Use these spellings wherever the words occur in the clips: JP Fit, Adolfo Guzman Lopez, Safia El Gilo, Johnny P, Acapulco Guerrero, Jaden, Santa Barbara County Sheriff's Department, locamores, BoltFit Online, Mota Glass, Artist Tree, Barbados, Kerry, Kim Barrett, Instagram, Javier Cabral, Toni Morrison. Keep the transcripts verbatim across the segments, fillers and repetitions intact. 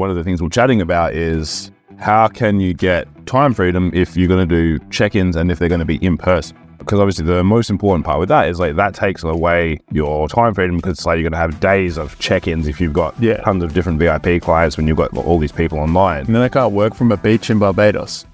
one of the things we're chatting about is how can you get time freedom if you're going to do check-ins and if they're going to be in person? Because obviously the most important part with that is like that takes away your time freedom, because it's like you're going to have days of check-ins if you've got yeah. tons of different V I P clients when you've got all these people online. And then I can't work from a beach in Barbados.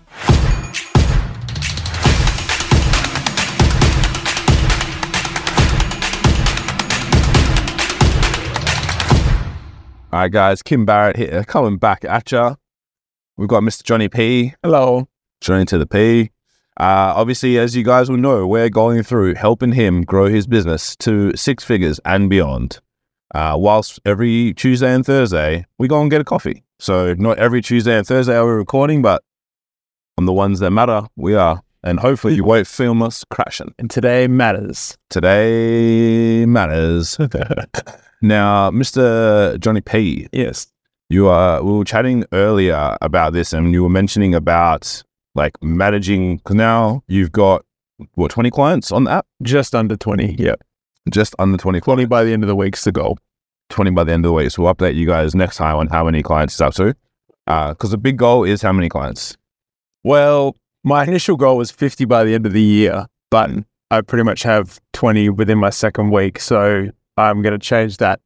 All right, guys, Kim Barrett here, coming back at ya. We've got Mister Johnny P. Hello. Johnny to the P. Uh, obviously, as you guys will know, we're going through helping him grow his business to six figures and beyond. Uh, whilst every Tuesday and Thursday, we go and get a coffee. So not every Tuesday and Thursday are we recording, but on the ones that matter, we are. And hopefully you won't film us crashing. And today matters. Today matters. Now, Mister Johnny P. Yes. You are, we were chatting earlier about this, and you were mentioning about like managing, because now you've got what, twenty clients on the app? Just under twenty. Yeah. Just under twenty. twenty clients. By the end of the week's the goal. twenty by the end of the week. So we'll update you guys next time on how many clients it's up to. Uh, because the big goal is how many clients? Well, my initial goal was fifty by the end of the year, but I pretty much have twenty within my second week. So I'm going to change that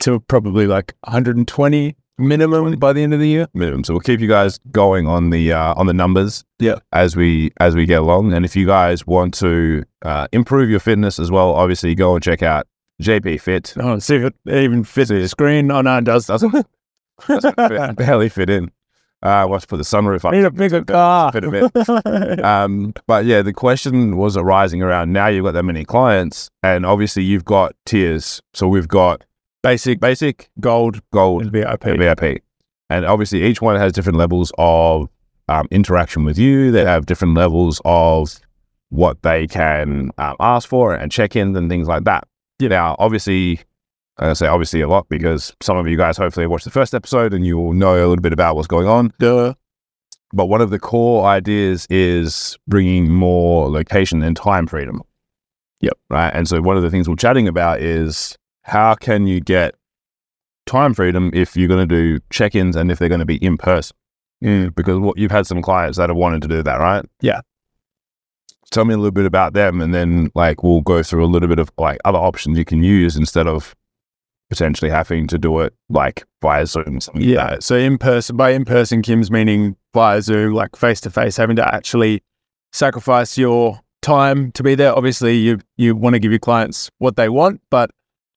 to probably like one hundred twenty minimum by the end of the year. Minimum. So we'll keep you guys going on the uh, on the numbers. Yeah. As we as we get along, and if you guys want to uh, improve your fitness as well, obviously go and check out J P Fit. Oh, see if it even fits the screen. Oh no, it does. Doesn't. doesn't barely fit in. Uh, we'll have to put the sunroof up. Need a bigger car. Fit a bit. um, but yeah, the question was arising around now you've got that many clients, and obviously you've got tiers. So we've got basic, basic, gold, gold, and V I P. And V I P. And obviously each one has different levels of um, interaction with you. They have different levels of what they can um, ask for and check-ins and things like that. Yeah. Now, obviously... I say obviously a lot because some of you guys hopefully watched the first episode and you will know a little bit about what's going on. Duh. But one of the core ideas is bringing more location and time freedom. Yep. Right. And so one of the things we're chatting about is how can you get time freedom if you're going to do check-ins and if they're going to be in person? Mm. Because what, you've had some clients that have wanted to do that, right? Yeah. Tell me a little bit about them, and then like we'll go through a little bit of like other options you can use instead of potentially having to do it like via Zoom or something. Yeah. Like that. So in person, by in person, Kim's meaning via Zoom, like face to face, having to actually sacrifice your time to be there. Obviously, you you want to give your clients what they want, but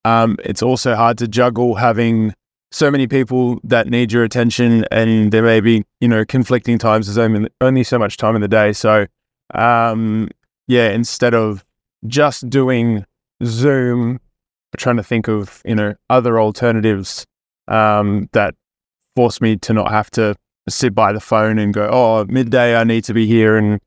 um, it's also hard to juggle having so many people that need your attention, and there may be, you know, conflicting times. There's only only so much time in the day, so um, yeah. Instead of just doing Zoom, trying to think of, you know, other alternatives um, that force me to not have to sit by the phone and go, oh, midday, I need to be here and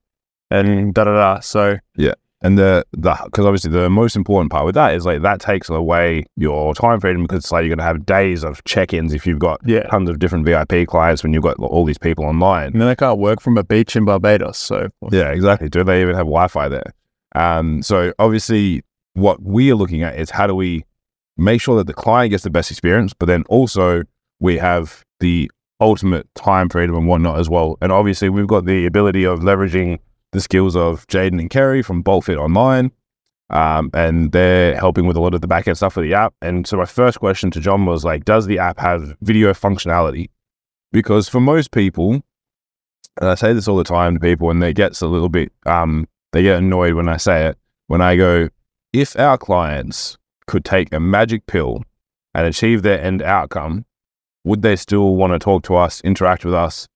and da da da. So yeah, and the the because obviously the most important part with that is like that takes away your time freedom, because it's like you're going to have days of check-ins if you've got yeah. tons of different V I P clients when you've got all these people online. And then they can't work from a beach in Barbados. So yeah, exactly. Do they even have Wi-Fi there? Um, so obviously, what we are looking at is how do we make sure that the client gets the best experience, but then also we have the ultimate time freedom and whatnot as well. And obviously we've got the ability of leveraging the skills of Jaden and Kerry from BoltFit Online. Um, and they're helping with a lot of the backend stuff for the app. And so my first question to John was like, does the app have video functionality? Because for most people, and I say this all the time to people, and they get a little bit, um, they get annoyed when I say it, when I go, if our clients could take a magic pill and achieve their end outcome, would they still want to talk to us, interact with us?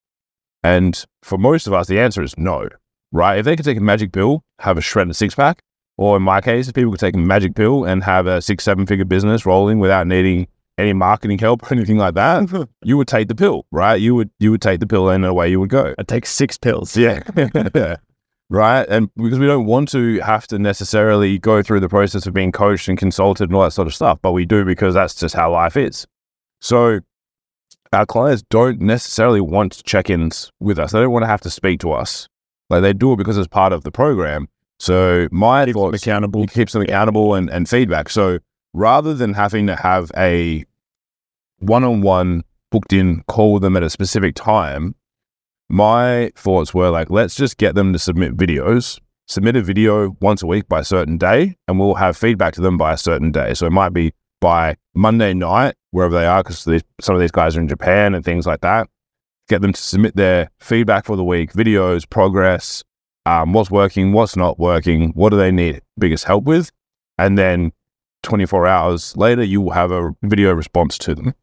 And for most of us, the answer is no, right? If they could take a magic pill, have a shredded six pack, or in my case, if people could take a magic pill and have a six, seven figure business rolling without needing any marketing help or anything like that, you would take the pill, right? You would, you would take the pill and away you would go. I'd take six pills. Yeah. Yeah. Right. And because we don't want to have to necessarily go through the process of being coached and consulted and all that sort of stuff, but we do because that's just how life is. So our clients don't necessarily want check-ins with us. They don't want to have to speak to us. Like they do it because it's part of the program. So my keeps thoughts, them accountable. It keeps them accountable and, and feedback. So rather than having to have a one-on-one booked in, call them at a specific time, my thoughts were like, let's just get them to submit videos, submit a video once a week by a certain day, and we'll have feedback to them by a certain day. So it might be by Monday night, wherever they are, because some of these guys are in Japan and things like that. Get them to submit their feedback for the week, videos, progress, um, what's working, what's not working, what do they need biggest help with? And then twenty-four hours later, you will have a video response to them.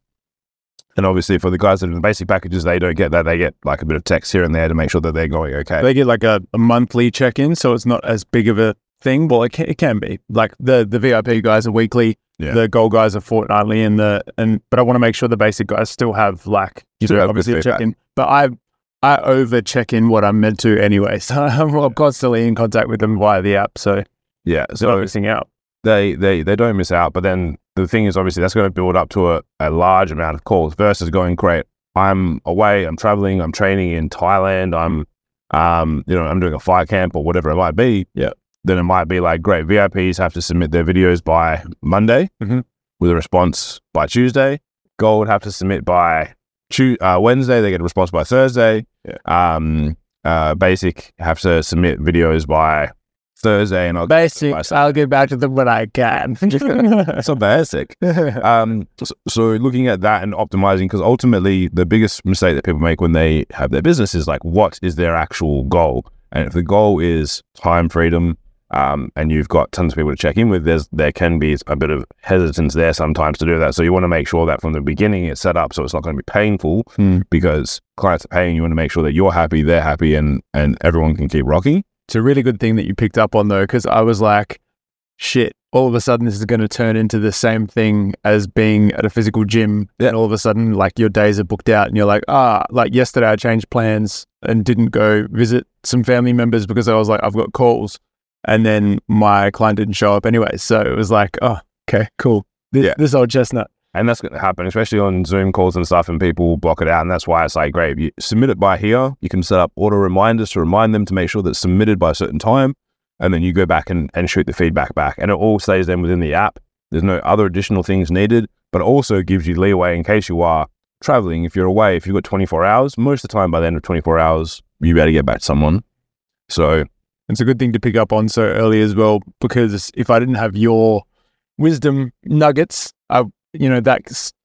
And obviously for the guys that are in the basic packages, they don't get that. They get like a bit of text here and there to make sure that they're going okay. They get like a, a monthly check-in, so it's not as big of a thing. Well, it can, it can be. Like the, the V I P guys are weekly, yeah. The gold guys are fortnightly, and the and but I want to make sure the basic guys still have like you know, obviously check-in. But I I over check-in what I'm meant to anyway, so I'm constantly in contact with them via the app. So yeah, so not missing out. They they they don't miss out, but then. The thing is, obviously, that's going to build up to a, a large amount of calls versus going, great, I'm away, I'm traveling, I'm training in Thailand, I'm, um, you know, I'm doing a fire camp or whatever it might be. Yeah. Then it might be like, great, V I Ps have to submit their videos by Monday mm-hmm. with a response by Tuesday. Gold have to submit by tu- uh, Wednesday. They get a response by Thursday. Yeah. Um, uh, basic have to submit videos by Thursday, and I'll basic. I'll get back to them when I can. So basic. Um, so, so looking at that and optimizing, because ultimately the biggest mistake that people make when they have their business is like, what is their actual goal? And if the goal is time freedom, um, and you've got tons of people to check in with, there's there can be a bit of hesitance there sometimes to do that. So you want to make sure that from the beginning it's set up so it's not going to be painful mm. because clients are paying. You want to make sure that you're happy, they're happy, and and everyone can keep rocking. It's a really good thing that you picked up on though, because I was like, shit, all of a sudden this is going to turn into the same thing as being at a physical gym. Yeah. And all of a sudden, like, your days are booked out and you're like, ah, like yesterday I changed plans and didn't go visit some family members because I was like, I've got calls. And then my client didn't show up anyway. So it was like, oh, okay, cool. This, yeah. this old chestnut. And that's going to happen, especially on Zoom calls and stuff, and people block it out. And that's why it's like, great, if you submit it by here, you can set up auto reminders to remind them to make sure that it's submitted by a certain time. And then you go back and, and shoot the feedback back. And it all stays then within the app. There's no other additional things needed, but it also gives you leeway in case you are traveling. If you're away, if you've got twenty-four hours, most of the time by the end of twenty-four hours, you better get back to someone. So it's a good thing to pick up on so early as well, because if I didn't have your wisdom nuggets, I you know, that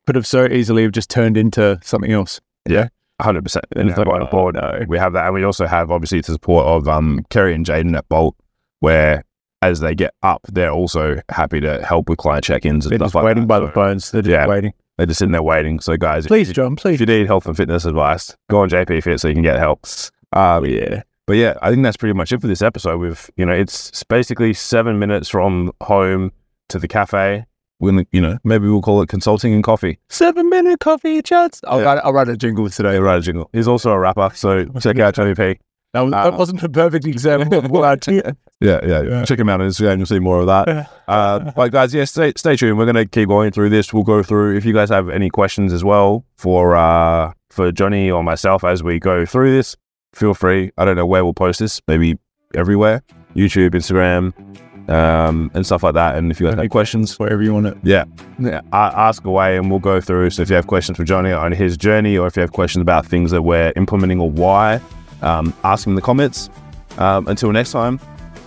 could have so easily have just turned into something else. Yeah, one hundred percent. And it's like, oh, board, no. We have that. And we also have, obviously, the support of um, Kerry and Jaden at Bolt, where as they get up, they're also happy to help with client check-ins and they're stuff like that. They're just waiting by so, the phones. They're just yeah, waiting. They're just sitting there waiting. So, guys, please, if, John, please. If you need health and fitness advice, go on J P Fit so you can get help. Um, yeah. But, yeah, I think that's pretty much it for this episode. We've, you know, it's basically seven minutes from home to the cafe. We're gonna, you know, maybe we'll call it consulting and coffee. Seven minute coffee chats. I'll, yeah. I'll write a jingle today. I'll write a jingle. He's also a rapper, so check out Johnny P. That, was, uh, that wasn't a perfect example of what I did. Yeah, yeah, yeah. Check him out on Instagram. You'll see more of that. Uh, but guys, yeah, stay, stay tuned. We're gonna keep going through this. We'll go through. If you guys have any questions as well for uh, for Johnny or myself as we go through this, feel free. I don't know where we'll post this. Maybe everywhere. YouTube, Instagram. Um, and stuff like that. And if you guys have questions, wherever you want it, yeah, yeah, uh, ask away and we'll go through. So if you have questions for Johnny on his journey, or if you have questions about things that we're implementing or why, um, ask him in the comments. Um, until next time,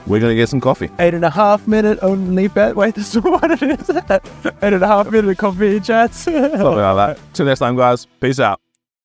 we're going to get some coffee. Eight and a half minute only bet. Wait, this is what it is. Eight and a half minute coffee chats. Something like that. Till next time, guys. Peace out.